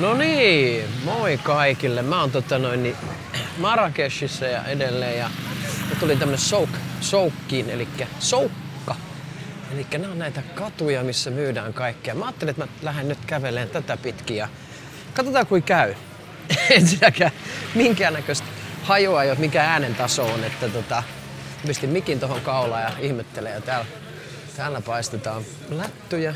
No niin, moi kaikille. Mä oon Marrakeshissa ja edelleen ja tuli tämmönen soukkiin, elikkä soukka. Elikkä nää on näitä katuja, missä myydään kaikkea. Mä ajattelin, että mä lähden nyt käveleen tätä pitkin ja katsotaan kuin käy. En sinäkään minkäännäköistä hajoa ei ole, mikä äänen taso on, että pistin mikin tohon kaulaan ja ihmettelee ja täällä paistetaan lättyjä.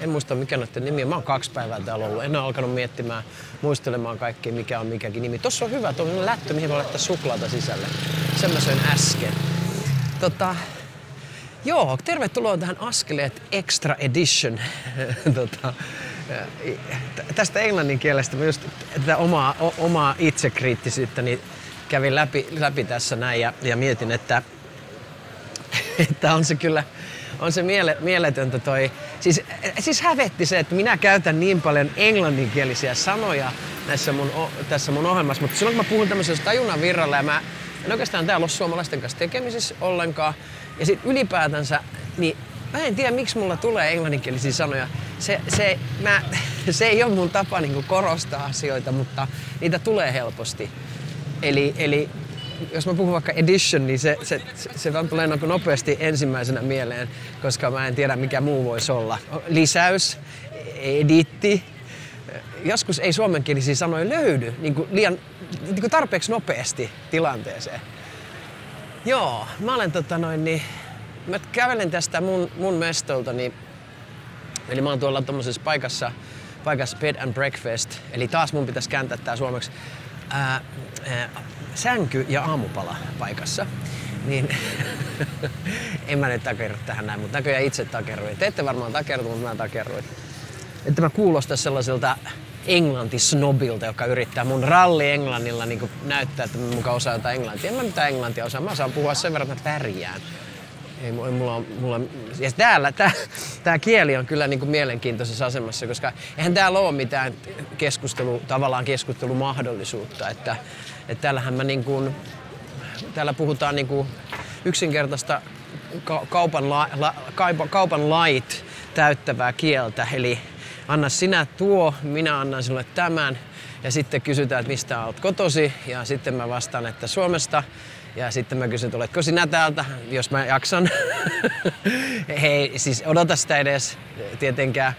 En muista mikä noiden nimi on. Mä oon 2 päivää täällä ollut. En oo alkanut miettimään, muistelemaan kaikkea mikä on mikäkin nimi. Tossa on hyvä, tuollainen lätty, mihin voi laittaa suklaata sisälle. Sen mä söin äsken. Joo, tervetuloa tähän Askeleet Extra Edition. Tästä englannin kielestä mä just tätä omaa itsekriittisyyttä niin kävin läpi tässä näin ja mietin, että on se kyllä mieletöntä toi. Siis hävetti se, että minä käytän niin paljon englanninkielisiä sanoja tässä mun ohjelmassa, mutta silloin kun mä puhun tämmöisessä tajunnan virralla ja mä en oikeastaan täällä ole suomalaisten kanssa tekemisissä ollenkaan. Ja sit ylipäätänsä, niin mä en tiedä miksi mulla tulee englanninkielisiä sanoja. Se ei ole mun tapa niinku korostaa asioita, mutta niitä tulee helposti. Eli jos mä puhun vaikka edition, niin se vaan tulee nopeasti ensimmäisenä mieleen, koska mä en tiedä mikä muu voisi olla. Lisäys, editti. Joskus ei suomenkielisiä sanoja löydy niin liian tarpeeksi nopeasti tilanteeseen. Joo, mä olen mä kävelen tästä mun mestolta, eli mä oon tuolla tommosessa paikassa Bed and Breakfast, eli taas mun pitäisi kääntää tää suomeksi. Sänky- ja aamupala paikassa, niin en mä nyt takerru tähän näin, mutta näköjään itse takerruin. Te ette varmaan takerru, mutta mä takerruin. Että mä kuulostan sellaiselta englantisnobilta, joka yrittää mun ralli englannilla niin näyttää, että mä mukaan osaan jotain englantia. En mä mitään englantia osaa, mä osaan puhua sen verran, että mä pärjään. Ei, mulla on... Ja täällä tää kieli on kyllä niinku mielenkiintoisessa asemassa, koska eihän täällä ole mitään keskustelumahdollisuutta. Että täällähän mä niinkun, täällä puhutaan niinku yksinkertaista kaupan lait täyttävää kieltä. Eli anna sinä tuo, minä annan sinulle tämän. Ja sitten kysytään, että mistä olet kotosi. Ja sitten mä vastaan, että Suomesta. Ja sitten mä kysyn, oletko sinä täältä, jos mä jaksan. Hei, siis odota sitä edes tietenkään.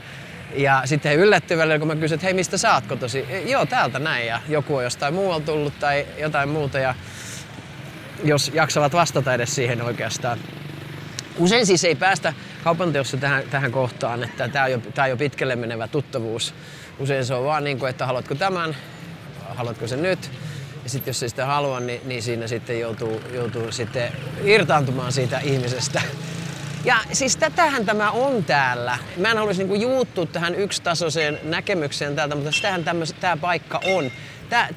Ja sitten he yllättyy välillä, kun mä kysyn, että hei, mistä sä oot kotosi? Joo, täältä näin. Ja joku on jostain muualta tullut tai jotain muuta. Ja jos jaksavat vastata edes siihen oikeastaan. Usein siis ei päästä kaupanteossa tähän kohtaan, että tää on jo pitkälle menevä tuttavuus. Usein se on vaan niin kuin, että haluatko tämän, haluatko sen nyt. Ja sitten jos ei sitä halua, niin siinä sitten joutuu sitten irtaantumaan siitä ihmisestä. Ja siis tätähän tämä on täällä. Mä en haluaisi niinku juuttua tähän yksitasoiseen näkemykseen täältä, mutta sitähän tää paikka on.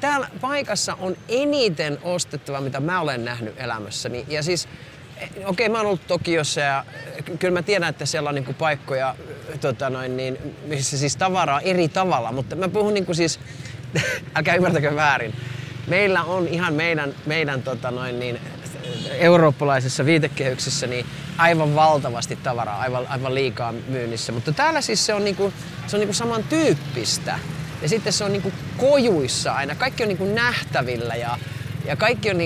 Täällä paikassa on eniten ostettavaa, mitä mä olen nähnyt elämässäni. Ja siis, okei, mä oon ollut Tokiossa ja kyllä mä tiedän, että siellä on niinku paikkoja, missä siis tavaraa eri tavalla, mutta mä puhun niinku siis, älkää ymmärtäkö väärin. Meillä on ihan meidän eurooppalaisessa viitekehyksessä niin aivan valtavasti tavaraa, aivan liikaa myynnissä, mutta täällä siis se on niinku samantyyppistä. Ja sitten se on niinku kojuissa aina, kaikki on niinku nähtävillä ja kaikki on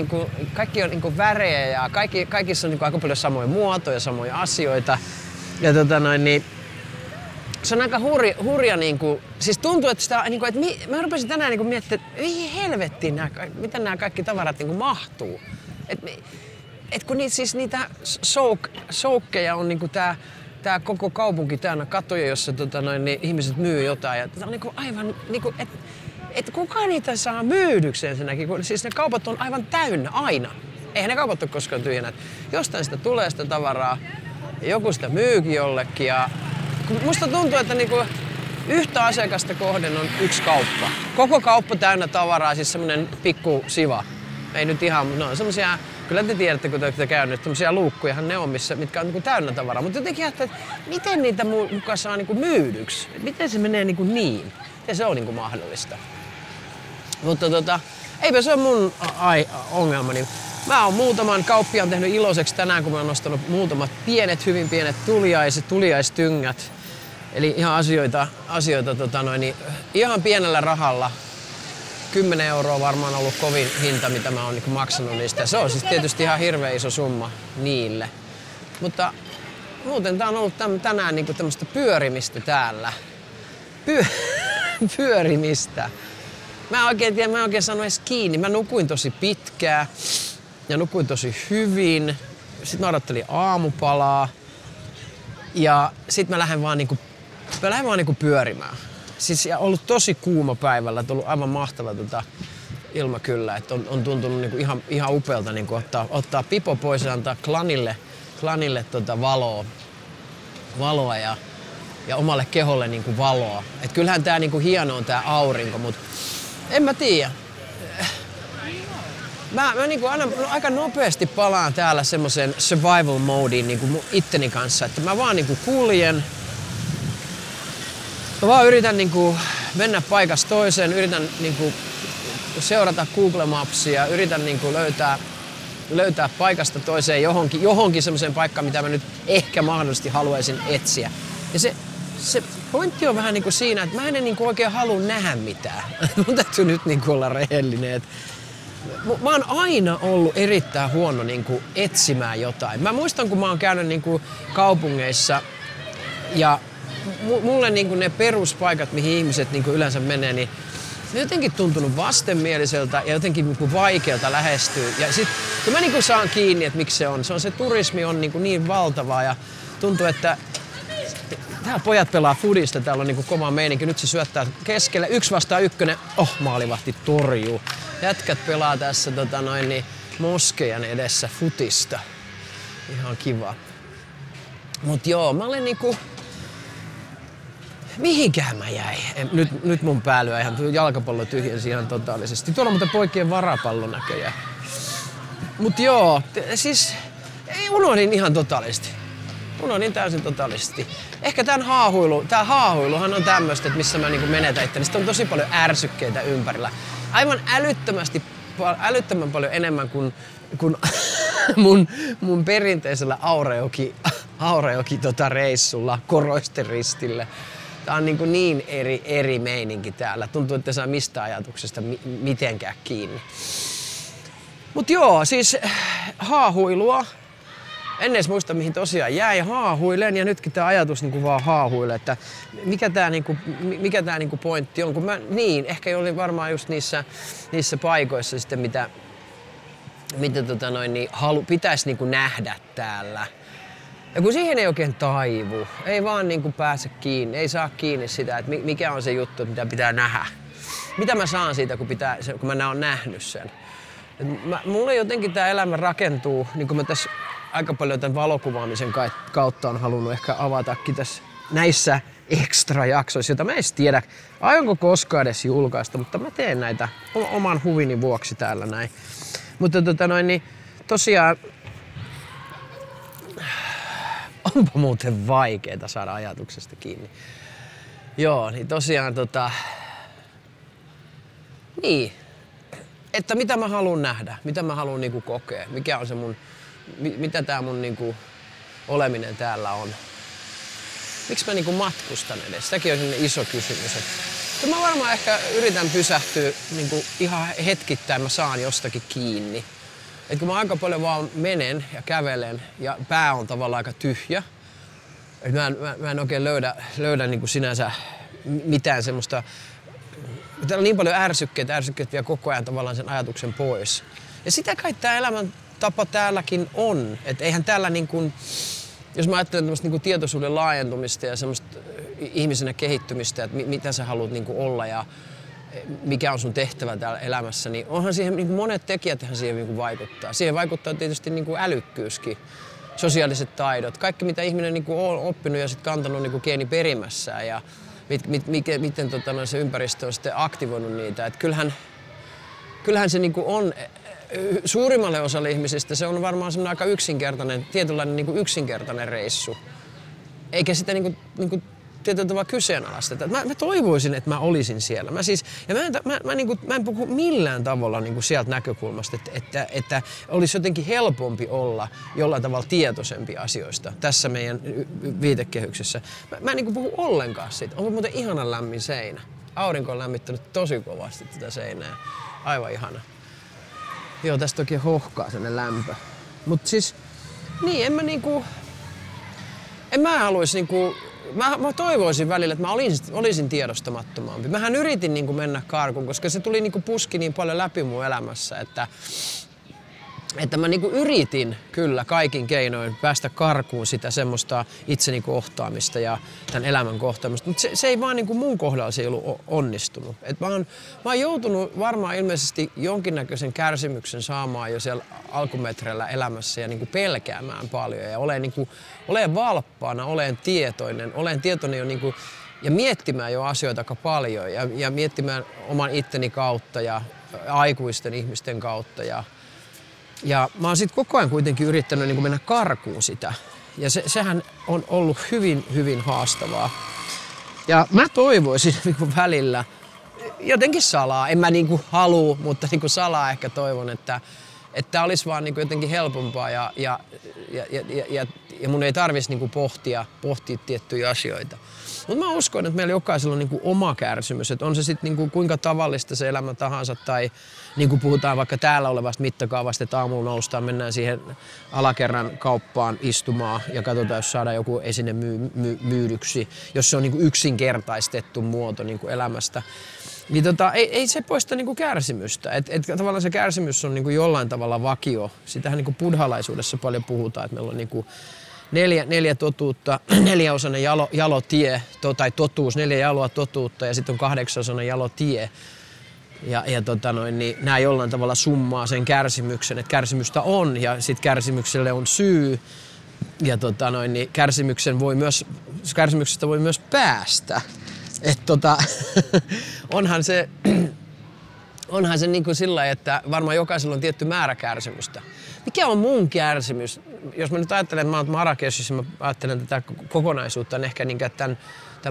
niinku värejä ja kaikissa on niinku aika paljon samoja muotoja, samoja asioita. Ja se on aika hurja niinku, siis tuntuu, että sitä niinku, mä rupesin tänään niinku miettimään, että ei helvettiin, miten nämä kaikki tavarat niinku mahtuu. Et kun niitä soukkeja on niinku tää koko kaupunki täynnä katuja, jossa niin ihmiset myy jotain ja tää on niinku aivan niinku, et kuka niitä saa myydyksi ensinnäkin, kun siis ne kaupat on aivan täynnä aina. Eihän ne kaupat ole koskaan tyhjänä. Et jostain sitä tulee sitä tavaraa ja joku sitä myykin jollekin ja musta tuntuu, että niinku yhtä asiakasta kohden on yksi kauppa. Koko kauppa täynnä tavaraa, siis semmonen pikku siva. Ei nyt ihan, mutta ne on semmosia, kyllä te tiedätte, kun te olette käyneet, semmosia luukkujahan ne on, mitkä on niinku täynnä tavaraa. Mutta jotenkin ajattelin, että miten niitä mukaan saa niinku myydyksi? Miten se menee niinku niin? Miten se on niinku mahdollista? Mutta eipä se ole mun ongelmani. Mä oon muutaman kauppiaan tehnyt iloiseksi tänään, kun mä oon nostanut muutamat hyvin pienet tulijaistyngät. Eli ihan asioita ihan pienellä rahalla. 10 € varmaan ollut kovin hinta, mitä mä oon maksanut niistä. Se on siis tietysti ihan hirveä iso summa niille. Mutta muuten tää on ollut tänään niinku tämmöstä pyörimistä täällä. Pyörimistä. Mä en oikein tiedä, mä en oikein sano edes kiinni. Mä nukuin tosi pitkään ja nukuin tosi hyvin. Sitten mä odottelin aamupalaa ja sit mä lähden vaan niinku pyörimään. Siis ollut tosi kuuma päivällä, tullut aivan mahtava ilma kyllä, että on tuntunut niinku ihan upealta niinku ottaa pipo pois ja antaa klanille valoa ja omalle keholle niinku valoa. Et kyllähän tää niinku hieno on tää aurinko, mut en mä tiedä. Mä niinku aina aika nopeasti palaan täällä semmoisen survival modeen niinku mun itteni kanssa, että mä vaan niinku kuljen. Mä vaan yritän niinku mennä paikasta toiseen, yritän niinku seurata Google Mapsia, yritän niinku löytää paikasta toiseen johonkin semmoiseen paikkaan, mitä mä nyt ehkä mahdollisesti haluaisin etsiä. Ja se pointti on vähän niinku siinä, että mä en niinku oikein halua nähdä mitään. Mun täytyy nyt niinku olla rehellinen. Mä oon aina ollut erittäin huono niinku etsimään jotain. Mä muistan, kun mä oon käynyt niinku kaupungeissa ja mulle niinku ne peruspaikat, mihin ihmiset niinku yleensä menee, niin se on jotenkin tuntunut vastenmieliseltä ja jotenkin niinku vaikealta lähestyä. Ja sit kun mä niinku saan kiinni, että miksi se turismi on niinku niin valtavaa ja tuntuu, että täällä pojat pelaa fudista, täällä on niinku kova meininki, nyt se syöttää keskelle, 1 vastaan 1, maalivahti torjuu. Jätkät pelaa tässä moskejan edessä futista. Ihan kiva. Mut joo, mä olen niinku... Mihinkään mä jäin? Nyt mun päälyä ihan jalkapallo tyhjensi ihan totaalisesti. Tuolla on muuten poikien varapallo näköjään. Mut joo, siis ei unohdin ihan totaalisesti. Unohdin täysin totaalisesti. Ehkä tää haahuiluhan on tämmöstä, että missä mä niinku menetän itteni. Sitten on tosi paljon ärsykkeitä ympärillä. Aivan älyttömän paljon enemmän kuin mun perinteisellä Aurajoki reissulla Koroisten ristille. Tää on niin eri meininki täällä. Tuntuu, että saa mistä ajatuksesta mitenkään kiinni. Mut joo, siis haahuilua. En edes muista, mihin tosiaan jäi. Haahuilen ja nytkin tää ajatus niinku vaan haahuilee, että mikä tää niinku pointti on. Kun mä ehkä olin varmaan just niissä paikoissa sitten, mitä pitäis niinku nähdä täällä. Ja kun siihen ei oikein taivu, ei vaan niinku pääse kiinni, ei saa kiinni sitä, että mikä on se juttu, mitä pitää nähdä. Mitä mä saan siitä, kun mä oon nähnyt sen. Mulle jotenkin tää elämä rakentuu, niin kuin mä tässä aika paljon tämän valokuvaamisen kautta on halunnut ehkä avatakin tässä näissä extra-jaksoissa, joita mä en edes tiedä, aionko koskaan edes julkaista, mutta mä teen näitä oman huvini vuoksi täällä näin. Mutta tosiaan... Onpa muuten vaikeeta saada ajatuksesta kiinni. Joo, niin tosiaan että mitä mä haluan nähdä, mitä mä haluan niinku kokea, mikä on se mitä tää mun niinku oleminen täällä on. Miksi mä niinku matkustan edes? Tämäkin on sellainen iso kysymys. Mä varmaan ehkä yritän pysähtyä niinku ihan hetkittäin, mä saan jostakin kiinni. Et kun mä aika paljon vaan menen ja kävelen ja pää on tavallaan aika tyhjä. Et mä en oikein löydä niinku sinänsä mitään semmoista. Täällä on niin paljon ärsykkeitä vie koko ajan tavallaan sen ajatuksen pois. Ja sitä kai tää elämäntapa täälläkin on. Et eihän täällä niinku, jos mä ajattelen tämmöstä niinku tietoisuuden laajentumista ja semmoista ihmisenä kehittymistä, että mitä sä haluat niinku olla ja mikä on sun tehtävä täällä elämässä, niin onhan siihen niin monet tekijäthän siihen niin vaikuttaa. Siihen vaikuttaa tietysti niin älykkyyskin, sosiaaliset taidot, kaikki mitä ihminen niin on oppinut ja sit kantanut niin geeniperimässään ja miten se ympäristö on sitten aktivoinut niitä. Et kyllähän se niin on suurimmalle osalle ihmisistä, se on varmaan semmoinen aika yksinkertainen, tietynlainen niin yksinkertainen reissu. Eikä sitä niin tietyllä tavalla kyseenalaista. Mä toivoisin, että mä olisin siellä. Mä en puhu millään tavalla niin kuin sieltä näkökulmasta, että olisi jotenkin helpompi olla jollain tavalla tietoisempi asioista tässä meidän viitekehyksessä. Mä en niin kuin puhu ollenkaan siitä. Onko muuten ihana lämmin seinä? Aurinko on lämmittänyt tosi kovasti tätä seinää. Aivan ihana. Joo, tästä toki hohkaa sellainen lämpö. Mut siis, niin en mä niinku... En mä haluais niinku... Mä toivoisin välillä, että mä olisin tiedostamattomampi. Mähän yritin niinku mennä karkuun, koska se tuli niinku puski niin paljon läpi mun elämässä, että mä niinku yritin kyllä kaikin keinoin päästä karkuun sitä semmoista itseni kohtaamista ja tämän elämän kohtaamista, mutta se ei vaan niinku mun kohdalla se ei ollut onnistunut. Et mä oon joutunut varmaan ilmeisesti jonkinnäköisen kärsimyksen saamaan jo siellä alkumetreillä elämässä ja niinku pelkäämään paljon ja olen valppaana, olen tietoinen jo niinku, ja miettimään jo asioita aika paljon ja miettimään oman itteni kautta ja aikuisten ihmisten kautta ja mä oon sitten koko ajan kuitenkin yrittänyt niin kuin mennä karkuun sitä. Ja sehän on ollut hyvin, hyvin haastavaa. Ja mä toivoisin niin kuin välillä, jotenkin salaa, en mä niin kuin halua, mutta niin kuin salaa ehkä toivon, että olisi vaan niin kuin jotenkin helpompaa ja mun ei tarvitsisi niin kuin pohtia tiettyjä asioita. Mutta mä uskon, että meillä jokaisella on niin kuin oma kärsimys, että on se sitten niin kuin kuinka tavallista se elämä tahansa tai niin kuin puhutaan vaikka täällä olevasta mittakaavasta, että aamulla noustaan, mennään siihen alakerran kauppaan istumaan ja katsotaan, jos saadaan joku esine myydyksi, jos se on niin kuin yksinkertaistettu muoto niin kuin elämästä. Niin ei se poista niinku kärsimystä. Et tavallaan se kärsimys on niinku jollain tavalla vakio. Sitähän niinku buddhalaisuudessa paljon puhutaan, että meillä on niinku neljä totuutta, neljäosainen jalotie tai totuus, neljä jaloa totuutta ja sitten on kahdeksaosainen jalotie. Ja nämä jollain tavalla summaa sen kärsimyksen, että kärsimystä on ja sitten kärsimykselle on syy. Ja kärsimyksestä voi myös päästä. Että onhan se niin kuin sillä, että varmaan jokaisella on tietty määrä kärsimystä. Mikä on mun kärsimys? Jos mä nyt ajattelen, että mä oon Marrakeshissa, mä ajattelen tätä kokonaisuutta ehkä niinkään tämän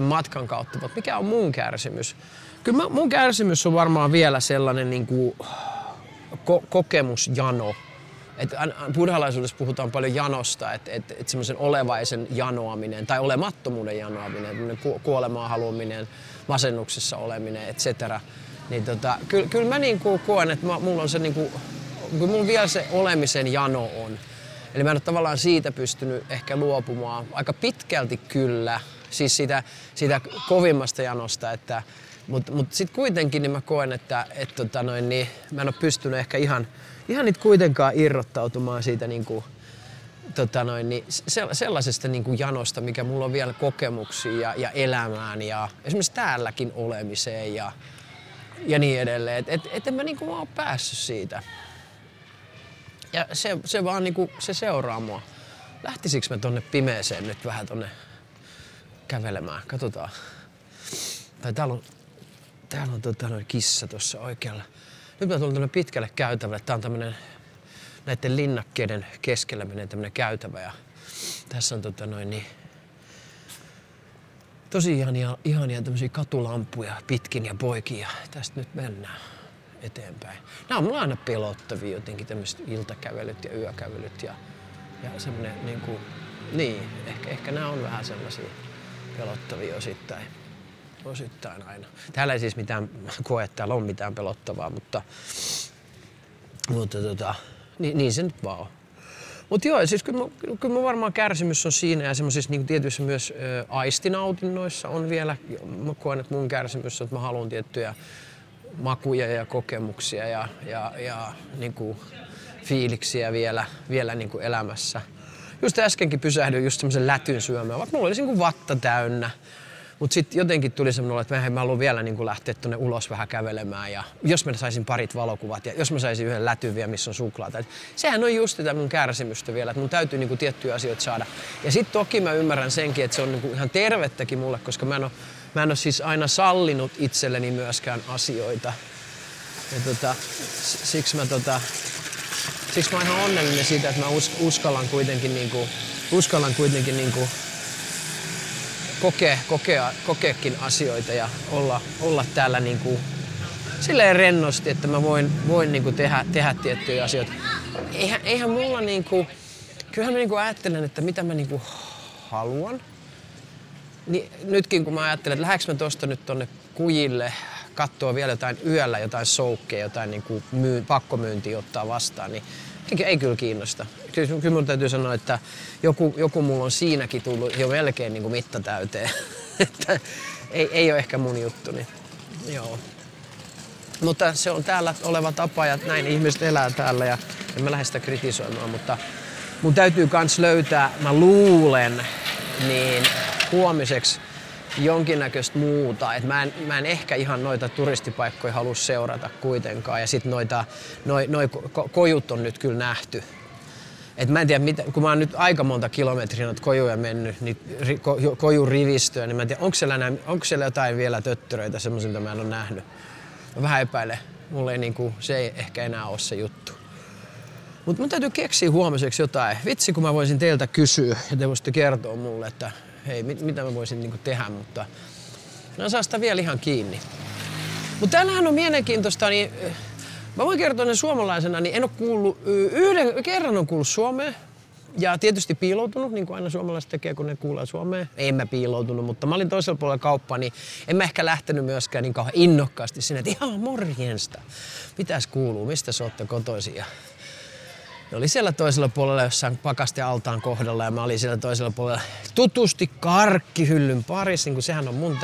matkan kautta, mutta mikä on mun kärsimys? Kyllä mun kärsimys on varmaan vielä sellainen niin kuin kokemusjano. Buddhalaisuudessa puhutaan paljon janosta, että semmoisen olevaisen janoaminen tai olemattomuuden janoaminen, kuolemaan haluaminen, masennuksessa oleminen, etc. Niin kyllä mä niin kuin koen, että mulla on se niin kuin, kun mulla vielä se olemisen jano on. Eli mä en ole tavallaan siitä pystynyt ehkä luopumaan aika pitkälti kyllä, siis siitä kovimmasta janosta, että mutta sitten kuitenkin niin mä koen, että mä en ole pystynyt ehkä ihan nyt kuitenkaan irrottautumaan siitä sellaisesta niin kuin janosta, mikä mulla on vielä kokemuksia ja elämään ja esimerkiksi täälläkin olemiseen ja niin edelleen. Et en mä niin kuin vaan ole päässyt siitä. Ja se vaan niin kuin, se seuraa mua. Lähtisikö mä tonne pimeeseen nyt vähän tonne kävelemään? Katsotaan. Tai täällä on kissa tuossa oikealla. Nyt mä tulin pitkälle käytävälle. Tää on tämmönen näiden linnakkeiden keskellä menee tämmönen käytävä ja tässä on tosi ihania tämmösiä katulampuja pitkin ja poikin ja tästä nyt mennään eteenpäin. Nää on mulla aina pelottavia jotenkin tämmöset iltakävelyt ja yökävelyt ja semmonen niinku, niin, ehkä nää on vähän sellaisia pelottavia osittain aina. Täällä ei siis mitään koe, että täällä on mitään pelottavaa, mutta niin se nyt vaan on. Mutta joo, siis kyllä mä varmaan kärsimys on siinä ja semmoisissa niin tietyissä myös aistinautinnoissa on vielä. Mä koen, että mun kärsimys on, että mä haluan tiettyjä makuja ja kokemuksia ja niin kuin fiiliksiä vielä niin kuin elämässä. Just äskenkin pysähdyin just semmoisen lätyn syömään, vaikka mulla oli niin kuin vatta täynnä. Mutta sitten jotenkin tuli semmoinen, että mä haluan vielä niin kuin lähteä tuonne ulos vähän kävelemään ja jos mä saisin parit valokuvat ja jos mä saisin yhden lätyn vielä, missä on suklaata. Et sehän on just tätä mun kärsimystä vielä, että mun täytyy niin kuin tiettyjä asioita saada. Ja sitten toki mä ymmärrän senkin, että se on niin kuin ihan tervettäkin mulle, koska mä en ole siis aina sallinut itselleni myöskään asioita. Ja siksi mä oon ihan onnellinen siitä, että mä uskallan kuitenkin kokeekin asioita ja olla täällä niin kuin silleen rennosti, että mä voin niin kuin tehdä tiettyjä asioita. Eihän mulla niin kuin, kyllähän mä niin kuin ajattelen, että mitä mä niin kuin haluan. Niin, nytkin kun mä ajattelen, että lähdekö mä tosta nyt tonne kujille katsoa vielä jotain yöllä, jotain soukkeja, jotain niin kuin pakkomyyntiä ottaa vastaan, niin ei kyllä kiinnosta. Kyllä mun täytyy sanoa, että joku mulla on siinäkin tullut jo melkein niin kuin mitta täyteen. ei ole ehkä mun juttuni. Joo. Mutta se on täällä oleva tapa ja näin ihmiset elää täällä ja en mä lähde sitä kritisoimaan, mutta mun täytyy kans löytää, mä luulen, niin huomiseksi jonkinnäköistä muuta. Et mä en ehkä ihan noita turistipaikkoja halua seurata kuitenkaan. Ja sit noi kojut on nyt kyllä nähty. Et mä en tiedä, kun mä oon nyt aika monta kilometriä noita kojuja mennyt, niin kojurivistöä, niin mä en tiedä, onko siellä jotain vielä töttöröitä semmoisia, mitä mä en ole nähnyt. Mä vähän epäilen. Se ei ehkä enää ole se juttu. Mutta mun täytyy keksiä huomiseksi jotain. Vitsi, kun mä voisin teiltä kysyä ja te voisitte kertoa mulle, että hei, mitä mä voisin niinku tehdä, mutta mä saan sitä vielä ihan kiinni. Mutta täällähän on mielenkiintoista, niin mä voin kertoa ne suomalaisena, niin en ole kuullut, yhden kerran on kuullut suomea ja tietysti piiloutunut, niin kuin aina suomalaiset tekee, kun ne kuulee suomea. En mä piiloutunut, mutta mä olin toisella puolella kauppaa, niin en mä ehkä lähtenyt myöskään niin kauhean innokkaasti sinne, että ihan morjensta, mitäs kuuluu, mistä sä ootte kotoisia. Ne oli siellä toisella puolella jossain pakasten altaan kohdalla ja mä olin siellä toisella puolella tutusti karkkihyllyn parissa, niin kuin sehän on mun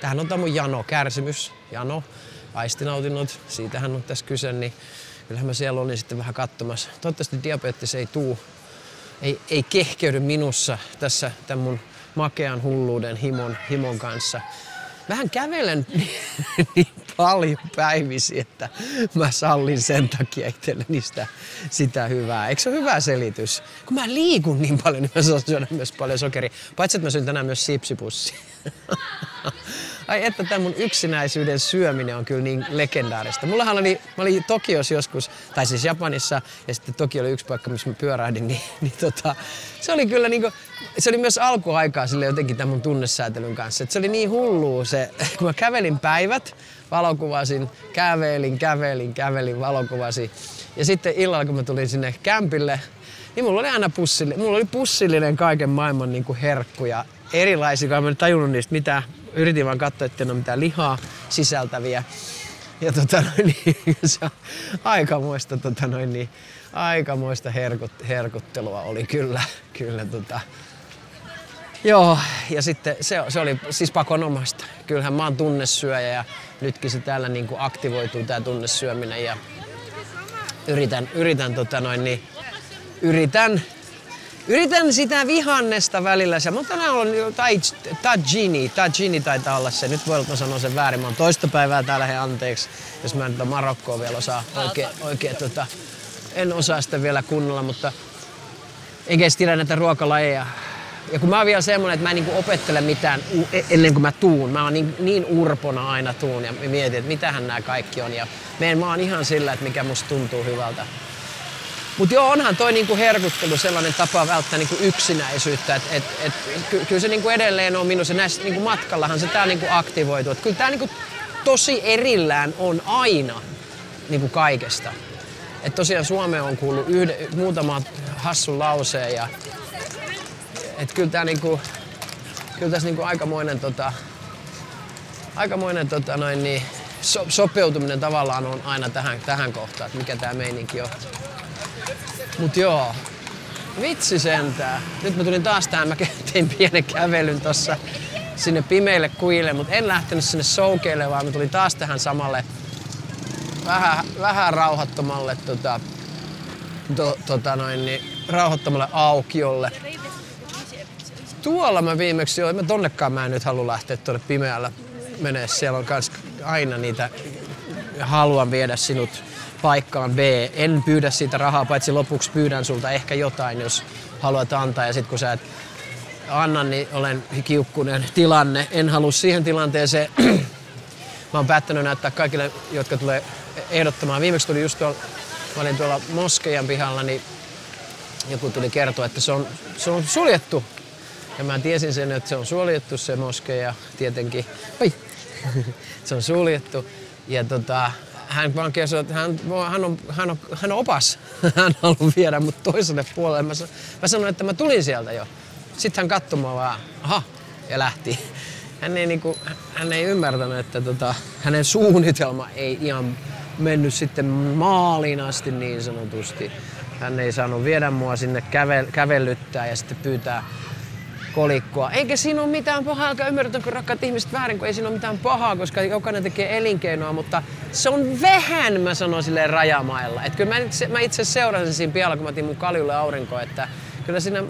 tämähän on tää mun jano, kärsimys, jano, aistinautinnot, siitähän on tässä kyse, niin kyllähän mä siellä olin sitten vähän katsomassa. Toivottavasti diabetes ei kehkeydy minussa tässä tämän mun makean hulluuden himon kanssa. Mähän kävelen niin paljon päivisi, että mä sallin sen takia itselleni sitä hyvää. Eikö se ole hyvä selitys? Kun mä liikun niin paljon, niin mä saan syödä myös paljon sokeria. Paitsi, että mä syön tänään myös sipsipussi. Ai että tämän mun yksinäisyyden syöminen on kyllä niin legendaarista. Mä olin Tokiossa joskus, tai siis Japanissa, ja sitten Tokio oli yksi paikka, missä mä pyörähdin, se oli kyllä niinku, se oli myös alkuaikaa sille jotenkin tämän mun tunnesäätelyn kanssa. Et se oli niin hullua se, kun mä kävelin päivät, valokuvasin, kävelin, valokuvasin. Ja sitten illalla, kun mä tulin sinne kämpille, niin mulla oli aina pussillinen kaiken maailman niinku herkkuja. Erilaisia, kun mä en tajunnut niistä mitään. Yritin vaan katsoa, ettei ole mitään lihaa sisältäviä. Ja se on aikamoista, aikamoista herkuttelua oli kyllä. Joo, ja sitten se oli siis pakonomaista. Kyllähän mä oon tunnesyöjä ja nytkin se täällä niin kuin aktivoituu tää tunnesyöminen ja yritän sitä vihannesta välillä. Mutta tänään on tajini taitaa olla se. Nyt voi olla, sanoa sen väärin. Mä oon toista päivää täällä, hei anteeksi, jos mä nyt Marokkoa vielä osaa oikein. En osaa sitä vielä kunnolla, mutta enkä edes tiedä näitä ruokalajeja. Ja kun mä oon vielä semmonen, että mä en niinku opettele mitään ennen kuin mä tuun. Mä oon niin urpona aina tuun ja mietin, että mitähän nää kaikki on. Ja mä oon ihan sillä, että mikä musta tuntuu hyvältä. Mut joo, onhan toi niinku herkuttelu sellainen tapa välttää niinku yksinäisyyttä, että kyllä se niinku edelleen on minussa, näissä niinku matkallahan se tää niinku aktivoituu. Et kyllä tää niinku tosi erillään on aina niinku kaikesta. Et tosiaan Suomeen on kuullut muutaman hassun lauseen ja et kyllä tää niinku, kyllä tässä niinku aikamoinen sopeutuminen tavallaan on aina tähän kohtaan, että mikä tää meininki on. Mut joo, vitsi sentään. Nyt mä tulin taas tähän, mä tein pienen kävelyn tossa sinne pimeille kujille, mut en lähtenyt sinne soukeille, vaan mä tulin taas tähän samalle vähän rauhattomalle, rauhattomalle aukiolle. Tuolla mä viimeksi joo, tonnekaan mä en nyt halua lähteä tuonne pimeällä menee. Siellä on kans aina niitä, haluan viedä sinut paikkaan B. En pyydä siitä rahaa, paitsi lopuksi pyydän sulta ehkä jotain, jos haluat antaa. Ja sit kun sä et anna, niin olen kiukkunen tilanne. En halua siihen tilanteeseen. Mä oon päättänyt näyttää kaikille, jotka tulee ehdottamaan. Viimeksi tuli just tuolla, mä olin tuolla moskeijan pihalla, niin joku tuli kertoa, että se on suljettu. Ja mä tiesin sen, että se on suljettu se moskeja tietenkin. Oi! Se on suljettu. Ja hän vaan kertoi, että hän on opas. Hän haluaa viedä mut toiselle puolelle. Mä sanoin, että mä tulin sieltä jo. Sitten hän katsoi mua vaan, aha, ja lähti. Hän ei ymmärtänyt, että hänen suunnitelma ei ihan mennyt sitten maaliin asti niin sanotusti. Hän ei saanut viedä mua sinne kävellyttää ja sitten pyytää kolikkoa. Eikä siinä ole mitään pahaa, älkää ymmärtäkö rakkaat ihmiset väärin, kun ei siinä ole mitään pahaa, koska jokainen tekee elinkeinoa, mutta se on vähän, mä sanon silleen, rajamailla. Et kyllä mä itse seurasin siinä pihalla, kun mä otin mun kaljulle aurinkoa, että kyllä siinä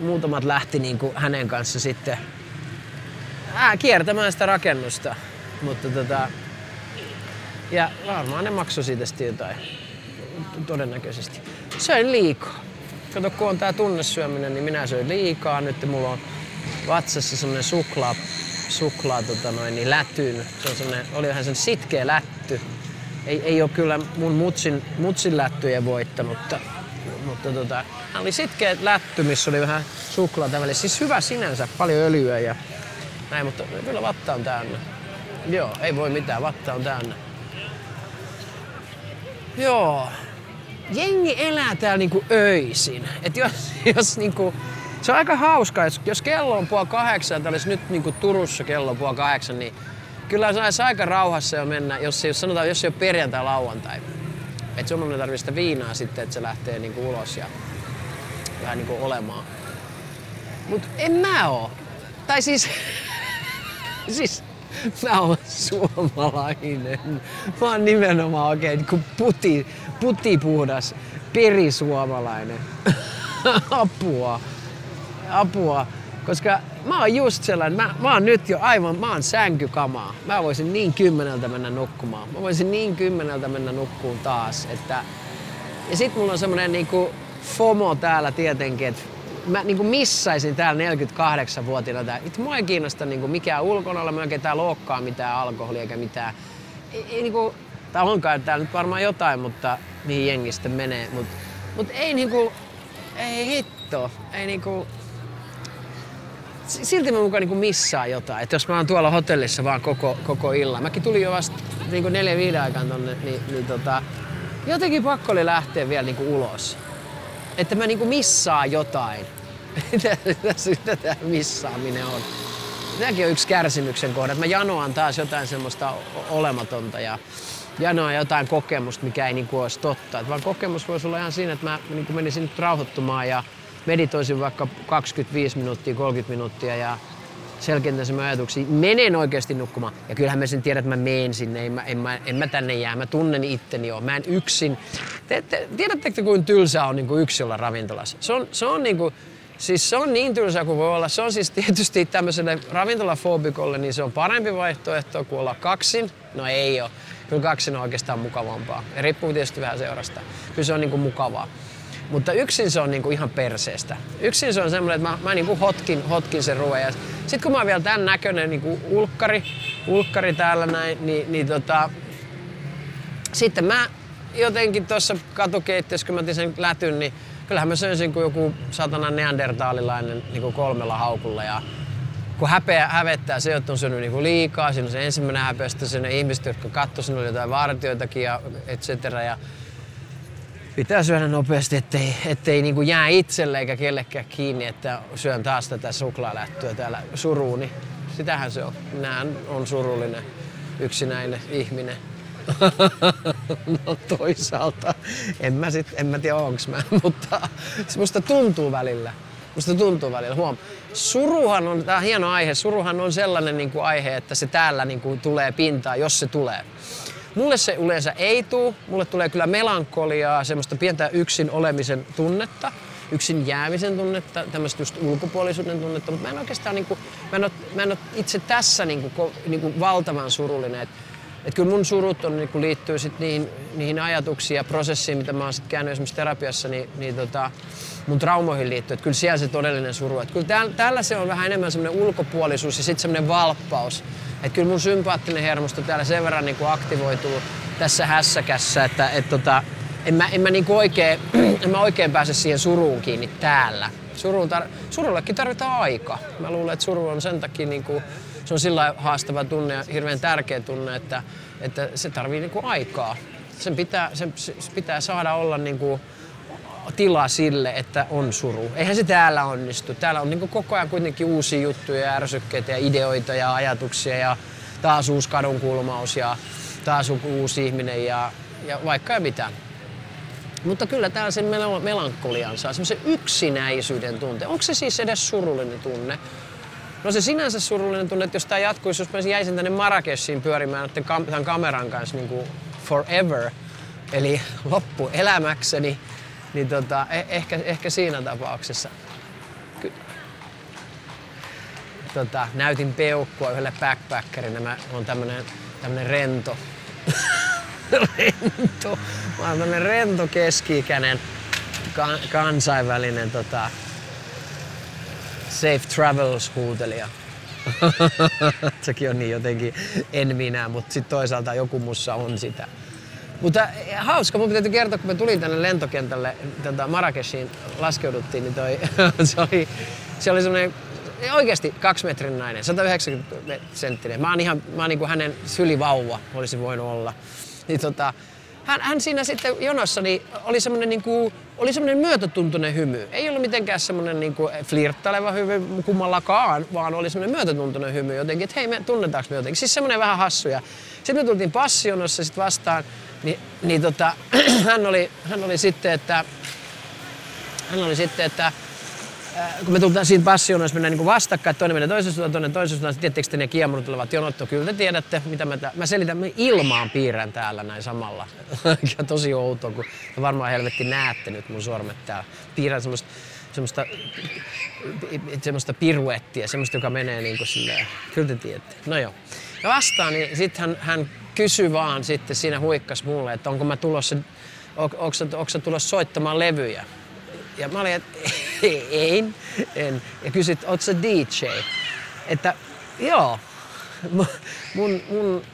muutamat lähti niinku hänen kanssa sitten kiertämään sitä rakennusta. Mutta ja varmaan ne maksoi siitä sitten jotain, todennäköisesti. Söin liikaa. Kato, kun on tää tunnesyöminen, niin minä söin liikaa. Nyt mulla on vatsassa semmonen lätyn. Olihan sen sitkeä lätty. Ei oo kyllä mun mutsin lättyjen voittanutta. Mutta oli sitkeä lätty, missä oli vähän suklaata välillä. Siis hyvä sinänsä, paljon öljyä ja näin, mutta kyllä vatta on täynnä. Joo, ei voi mitään, vatta on täynnä. Joo, jengi elää täällä niinku öisin. Et jos niinku, se on aika hauska, jos kello on 7:30, olisi nyt niinku Turussa kello on 7:30, niin kyllä saisi aika rauhassa jo mennä, jos ei ole perjantai-lauantai. Et sun ei tarvitse sitä viinaa sitten, että se lähtee niinku ulos ja vähän niinku olemaan. Mut en mä oo. Tai siis mä oon suomalainen. Mä oon nimenomaan oikein niinku putipuhdas perisuomalainen. Apua. Koska mä oon just sellainen, mä oon nyt jo aivan, mä oon sänkykamaa. Mä voisin niin 10:00 mennä nukkumaan. Mä voisin niin 10:00 mennä nukkuun taas, että... Ja sit mulla on semmonen niinku FOMO täällä tietenkin, että mä niinku missaisin täällä 48-vuotiaana tää. Mua ei kiinnosta niinku mikään ulkonailla, mä oikein täällä loukkaa mitään alkoholia eikä mitään. Ei niinku... Tää onkaan täällä nyt varmaan jotain, mutta mihin jengi sitten menee, mut ei niinku... Ei hitto, ei niinku... Silti mä mukaan niinku missaan jotain, että jos mä oon tuolla hotellissa vaan koko illan. Mäkin tulin jo vasta niinku 4-5 aikaan tonne, niin jotenkin pakko oli lähteä vielä niinku ulos. Että mä niinku missaan jotain. Mitä tää missaaminen on? Tämäkin on yksi kärsimyksen kohda, että mä janoan taas jotain semmoista olematonta ja janoan jotain kokemusta, mikä ei niinku olisi totta. Et vaan kokemus voisi olla ihan siinä, että mä niinku menisin nyt rauhoittumaan ja meditoisin vaikka 25 minuuttia, 30 minuuttia ja selkeintäisin mä ajatuksia. Menen oikeasti nukkumaan. Ja kyllähän mä sen tiedän, että mä menen sinne. En mä tänne jää. Mä tunnen itteni jo. Mä en yksin. Tiedättekö, kuinka tylsää on niin yksin olla ravintolassa? Se on niin tylsää kuin voi olla. Se on siis tietysti tämmöiselle ravintolafoobikolle, niin se on parempi vaihtoehto kuin olla kaksin. No ei oo. Kyllä kaksin on oikeastaan mukavampaa. Ja riippuu tietysti vähän seurasta. Kyllä se on niin mukavaa. Mutta yksin se on niinku ihan perseestä. Yksin se on semmoinen, että mä niinku hotkin sen ruoan. Ja sit kun mä oon vielä tän näköinen niinku ulkkari täällä näin, niin sitten mä jotenkin tuossa katukeittiössä, kun mä otin sen lätyn, niin kyllähän mä söin sen kuin joku satana neandertaalilainen niinku 3 haukulla. Ja kun hävettää, se on syönyt niinku liikaa. Siinä on se ensimmäinen häpeä, sitten siinä on ihmiset, jotka katsoi, siinä oli jotain vartijoitakin ja et cetera. Ja pitää syödä nopeasti, ettei niinku jää itselle eikä kellekään kiinni, että syön taas tätä suklaalättyä täällä suruuni. Sitähän se on. Minä on surullinen, yksinäinen ihminen. No toisaalta. En mä tiedä onks mä, mutta musta tuntuu välillä. Huom. Suruhan on, tää on hieno aihe, suruhan on sellainen niinku aihe, että se täällä niinku tulee pintaan, jos se tulee. Mulle se yleensä ei tuu. Mulle tulee kyllä melankoliaa, semmoista pientä yksin olemisen tunnetta, yksin jäämisen tunnetta, tämmöistä just ulkopuolisuuden tunnetta, mutta mä en oikeastaan niinku, mä en ole itse tässä niinku valtavan surullinen. Et kyllä mun surut on, niinku liittyy sit niihin ajatuksiin ja prosessiin, mitä mä oon sit käynyt esimerkiksi terapiassa, niin mun traumoihin liittyy. Et kyllä siellä se todellinen suru. Et kyllä täällä se on vähän enemmän semmoinen ulkopuolisuus ja sit semmoinen valppaus. Et kyllä mun sympaattinen hermosto täällä sen verran niinku aktivoituu tässä hässäkässä, että en mä oikein pääse siihen suruun kiinni täällä. Surullekin tarvitaan aika. Mä luulen, että suru on sen takia, niin kuin, se on sillä haastava tunne ja hirveän tärkeä tunne, että se tarvii niin kuin aikaa. Sen pitää saada olla niin kuin tilaa sille, että on suru. Eihän se täällä onnistu. Täällä on niin kuin koko ajan kuitenkin uusia juttuja ja ärsykkeitä ja ideoita ja ajatuksia ja taas uusi kadunkulmaus ja taas uusi ihminen ja vaikka ei mitään. Mutta kyllä täällä sen melankoliansa, semmoisen yksinäisyyden tunte. Onko se siis edes surullinen tunne? No se sinänsä surullinen tunne, että jos tämä jatkuisi, jos mä jäisin tänne Marrakeshiin pyörimään tämän kameran kanssa niin kuin forever, eli loppuelämäkseni, niin ehkä siinä tapauksessa. Näytin peukkua yhdelle backpackerille. Mä oon tämmönen rento. Mä oon tämmönen rento keski-ikäinen kansainvälinen safe travels huutelija. Sekin on niin jotenkin en minä, mutta sit toisaalta joku mussa on sitä. Mutta hauska, mun pitää kertoa, kun mä tulin tänne lentokentälle Marrakeshiin, laskeuduttiin, niin se oli semmonen oikeasti 2 metrin nainen, 190-senttinen. Mä oon niin kuin hänen sylivauva olisi voinut olla. Niin hän siinä sitten jonossa niin oli semmoinen myötätuntoinen hymy. Ei ollut mitenkään semmoinen niin kuin flirttaileva hymy kummallakaan, vaan oli semmoinen myötätuntoinen hymy jotenkin, että hei, me tunnetaanko me jotenkin. Siis semmoinen vähän hassuja. Sitten me tultiin passionossa sitten vastaan, niin hän oli sitten, että kun me tultaan siitä passionoissa, mennään niin vastakkain, toinen menee toisen suuntaan, toinen toisen suuntaan. Tiedättekö te ne kiemurut olevat jonot? Kyllä te tiedätte, mitä mä selitän. Mä ilmaan piirrän täällä näin samalla. Tosi outoa, kun te varmaan helvetti näette nyt mun sormet täällä. Piirrän semmoista piruettia, semmoista, joka menee niin kuin silleen. Kyllä te tiedätte. No joo. Ja vastaan, niin sit hän kysyi vaan sitten, siinä huikkas mulle, että onko mä tulossa, onko sä tulossa soittamaan levyjä? Ja mä olin, että en. Ja kysyt, ootko sä DJ? Että joo.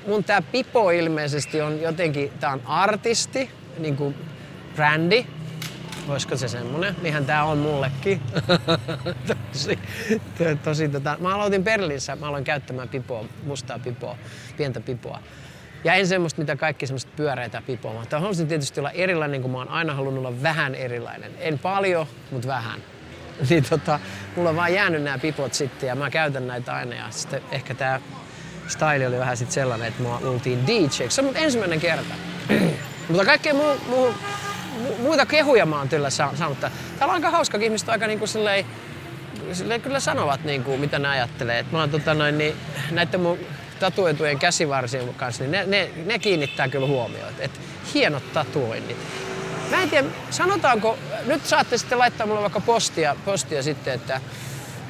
Mun tää pipo ilmeisesti on jotenkin, tää on artisti, niinku brändi. Olisiko se semmonen? Niinhän tää on mullekin. Tosi. Mä aloitin Berliinissä, mä aloin käyttämään pipoa, mustaa pipoa, pientä pipoa. Ja en semmoista, mitä kaikki semmoista pyöreitä pipoa. Tämä halusin tietysti olla erilainen, kun mä oon aina halunnut olla vähän erilainen. En paljon, mutta vähän. Niin mulla on vaan jäänyt nämä pipot sitten ja mä käytän näitä aina. Ja sitten ehkä tää style oli vähän sitten sellainen, että mua luultiin DJ:ksi. Se on ensimmäinen kerta. Mutta kaikkea muita kehuja mä oon kyllä saanut. Täällä on aika hauska, ihmiset aika niinku silleen kyllä sanovat niinku, mitä ne ajattelee. Et mä oon näitten mun tatuoitujen käsivarsien kanssa, niin ne kiinnittää kyllä huomioon. Et hienot tatuoinnit. Mä en tiedä, sanotaanko, nyt saatte sitten laittaa mulle vaikka postia sitten, että,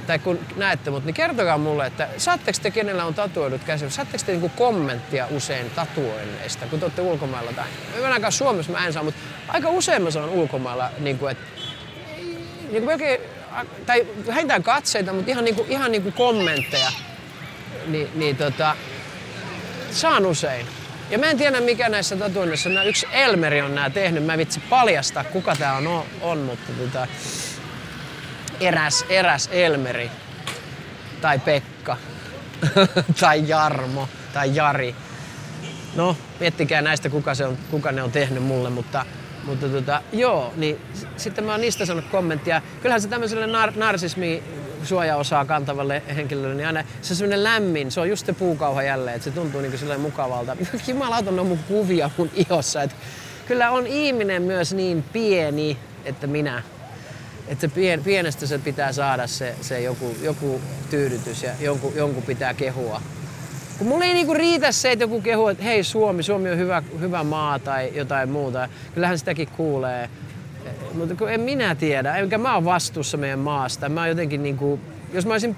tai kun näette mut, niin kertokaa mulle, että saatteko te, kenellä on tatuoidut käsivarsia, saatteko te niinku kommenttia usein tatuoinneista, kun te olette ulkomailla tai... Mä ainakaan Suomessa mä en saa, mutta aika usein mä saan ulkomailla, niinku, että... Niinku melkein, tai heitään katseita, mutta ihan niinku kommentteja. Saan usein. Ja mä en tiedä, mikä näissä tatuoinnissa, yksi Elmeri on nää tehnyt, mä en vitsi paljastaa, kuka tää on mutta eräs Elmeri, tai Pekka, tai Jarmo, tai Jari. No, miettikää näistä, kuka ne on tehnyt mulle, mutta joo, niin sitten mä oon niistä saanut kommenttia. Kyllähän se tämmöiselle narsismi suojaosaa kantavalle henkilölle, niin aina se on semmoinen lämmin, se on just se puukauha jälleen, että se tuntuu niin kuin silleen mukavalta. Jumalauta, ne on mun kuvia mun ihossa, että kyllä on ihminen myös niin pieni, että minä. Että pienestä se pitää saada se joku tyydytys ja jonkun pitää kehua. Kun mulle ei niinku riitä se, että joku kehuu, että hei Suomi on hyvä maa tai jotain muuta. Kyllähän sitäkin kuulee. Mutta en minä tiedä, enkä mä oon vastuussa meidän maasta. Mä oon jotenkin niinku, jos mä olisin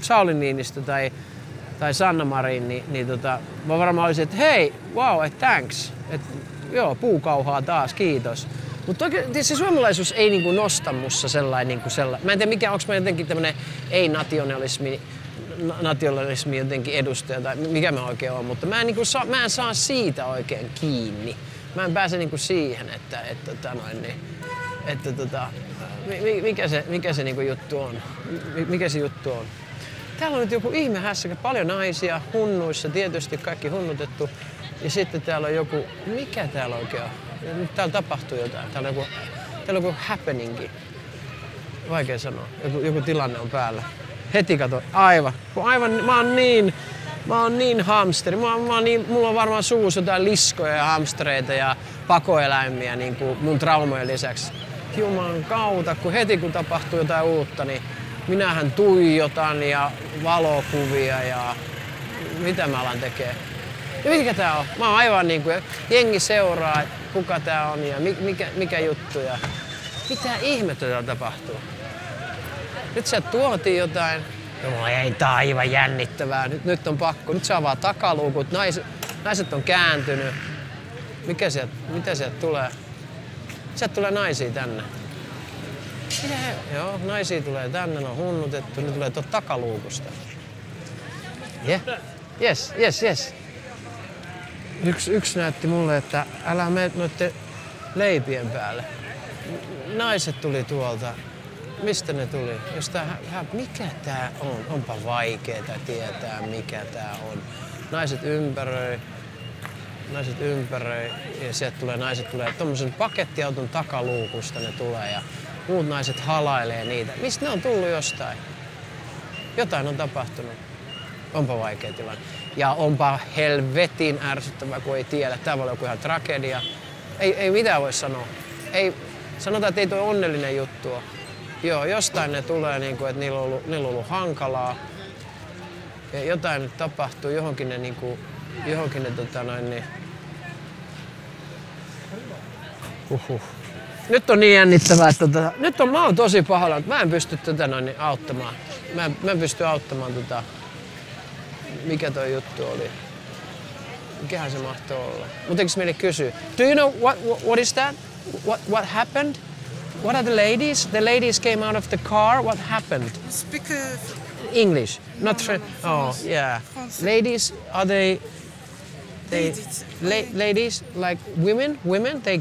Sauli Niinistö tai Sanna Marin, niin mä varmaan olisin, että hei, wow, thanks. Et, joo, puukauhaa taas, kiitos. Mutta se suomalaisuus ei niinku nosta mussa sellainen. Mä en tiedä mikä, onks mä jotenkin tämmönen ei-nationalismi jotenkin edustaja tai mikä mä oikein oon, mutta mä en saa siitä oikein kiinni. Mä en pääse niinku siihen, että mikä se niinku juttu on? Mikä se juttu on? Täällä on nyt joku ihmehässäkä, paljon naisia, hunnuissa tietysti, kaikki hunnutettu. Ja sitten täällä on joku, mikä täällä oikein on? Täällä tapahtuu jotain, täällä on joku happeningi. Vaikea sanoa, joku tilanne on päällä. Heti kato, aivan, mä oon niin hamsteri, mulla on varmaan suussa jotain liskoja ja hamstereita ja pakoeläimiä niin kuin mun traumojen lisäksi. Juman kautta, kun heti kun tapahtuu jotain uutta, niin minähän tuijotan ja valokuvia ja mitä mä alan tekee. Ja mikä tää on? Mä oon aivan niin kuin jengi seuraa, kuka tää on ja mikä juttu ja mitä ihmettä täällä tapahtuu. Nyt se tuotiin jotain. No ei, tää on aivan jännittävää. Nyt on pakko. Nyt se avaa takaluukut. Naiset on kääntynyt. Mitä sieltä tulee? Sieltä tulee naisia tänne. Joo, naisia tulee tänne. Ne on hunnutettu. Ne tulee tuolta takaluukusta. Yeah. Yes. Yksi näytti mulle, että älä mene noitten leipien päälle. Naiset tuli tuolta. Mistä ne tuli? Mikä tää on? Onpa vaikeeta tietää, mikä tää on. Naiset ympäröi ja sieltä tulee tommosen pakettiauton takaluukusta ne tulee ja muut naiset halailee niitä. Mistä ne on tullut jostain? Jotain on tapahtunut. Onpa vaikea tilanne. Ja onpa helvetin ärsyttävää, kun ei tiedä. Tää voi olla joku ihan tragedia. Ei mitään voi sanoa. Sanotaan, että ei toi onnellinen juttu ole. Joo, jostain ne tulee, niin kuin, että niillä on ollut hankalaa. Ja jotain nyt tapahtuu, johonkin ne Uhuh. Nyt on niin jännittävää, että mä oon tosi pahalla, että mä en pysty auttamaan. Mä en pysty auttamaan mikä toi juttu oli. Mikähän se mahtoi olla. Mutta eikö meille kysyä? Do you know what is that? What happened? What are the ladies? The ladies came out of the car. What happened? Speak English, not French. Oh, yeah. Ladies, are they ladies like women? Women? They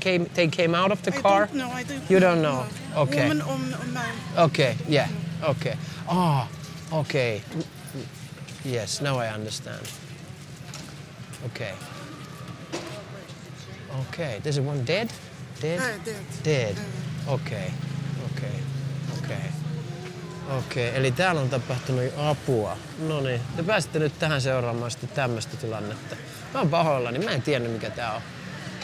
came out of the car. I don't know. You don't know. No. Okay. Woman or man. Okay. Yeah. Okay. Ah. Oh, okay. Yes. Now I understand. Okay. Okay. There's one dead. Dead. Okei. Eli täällä on tapahtunut apua. No niin, te pääsitte nyt tähän seuraamaan sitten tämmöistä tilannetta. Mä oon pahoillani, mä en tiennyt mikä tää on.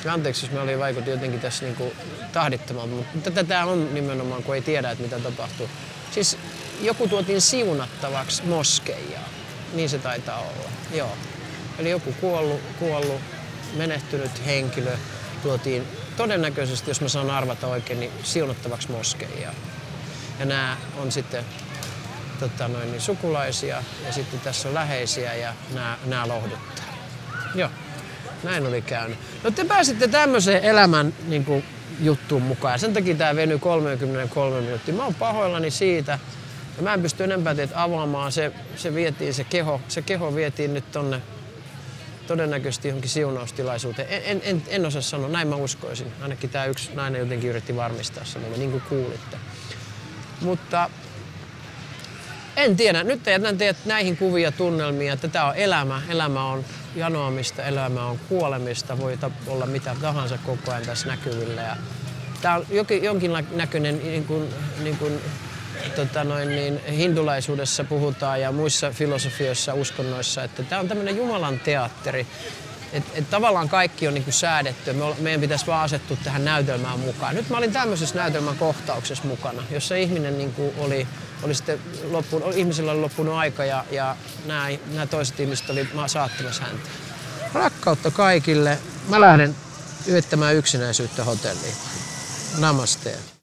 Ja anteeksi, jos mä olin vaikutin jotenkin tässä niinku tahdittomalta, mutta tää on nimenomaan, kun ei tiedä, että mitä tapahtuu. Siis joku tuotiin siunattavaksi moskeijaa. Niin se taitaa olla, joo. Eli joku kuollut, menehtynyt henkilö tuotiin. Todennäköisesti, jos mä saan arvata oikein, niin siunattavaksi moskeijaa. Ja nämä on sitten sukulaisia ja sitten tässä on läheisiä ja nämä lohduttaa. Joo, näin oli käynyt. No te pääsitte tämmöiseen elämän juttuun mukaan. Sen takia tämä venyi 33 minuuttia. Mä oon pahoillani siitä. Ja mä en pysty enempää teitä avaamaan. Se keho vietiin nyt tonne. Todennäköisesti johonkin siunaustilaisuuteen. En osaa sanoa, näin mä uskoisin. Ainakin tää yksi nainen jotenkin yritti varmistaa sen, niin kuin kuulitte. Mutta en tiedä, nyt jätän teet näihin kuvia, tunnelmia, että tää on elämä. Elämä on janoamista, elämä on kuolemista. Voi olla mitä tahansa koko ajan tässä näkyvillä. Ja tää on jonkin näköinen, hindulaisuudessa puhutaan ja muissa filosofioissa, uskonnoissa, että tämä on tämmöinen Jumalan teatteri. Et tavallaan kaikki on niin kuin säädetty. Meidän pitäisi vaan asettua tähän näytelmään mukaan. Nyt mä olin tämmöisessä näytelmän kohtauksessa mukana, jossa ihminen niin kuin ihmisellä oli loppunut aika ja nämä toiset ihmiset oli saattamassa häntä. Rakkautta kaikille. Mä lähden yöttämään yksinäisyyttä hotelliin. Namaste.